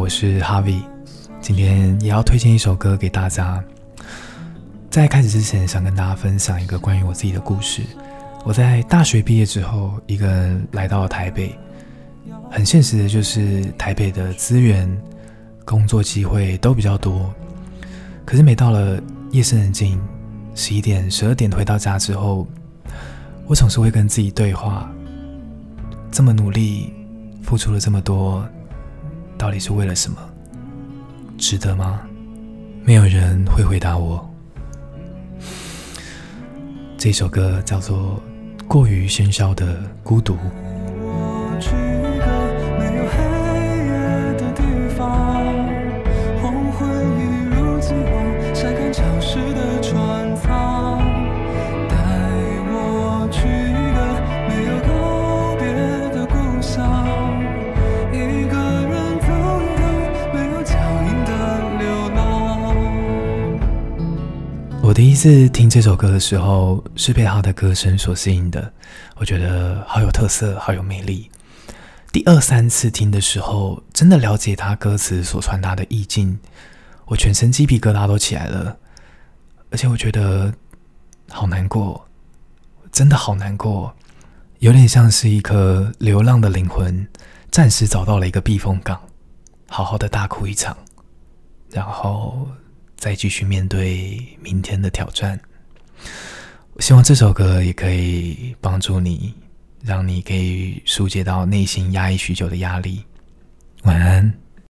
我是 Harvie， 今天也要推荐一首歌给大家。在开始之前，想跟大家分享一个关于我自己的故事。我在大学毕业之后，一个人来到了台北，很现实的就是台北的资源、工作机会都比较多，可是每到了夜深人静，11点、12点回到家之后，我总是会跟自己对话：这么努力，付出了这么多，到底是为了什么？值得吗？没有人会回答我。这首歌叫做《过于喧嚣的孤独》。我第一次听这首歌的时候，是被他的歌声所吸引的，我觉得好有特色，好有魅力。第2、3次听的时候，真的了解他歌词所传达的意境，我全身鸡皮疙瘩都起来了，而且我觉得好难过，真的好难过，有点像是一颗流浪的灵魂，暂时找到了一个避风港，好好的大哭一场，然后再继续面对明天的挑战。我希望这首歌也可以帮助你，让你可以疏解到内心压抑许久的压力。晚安。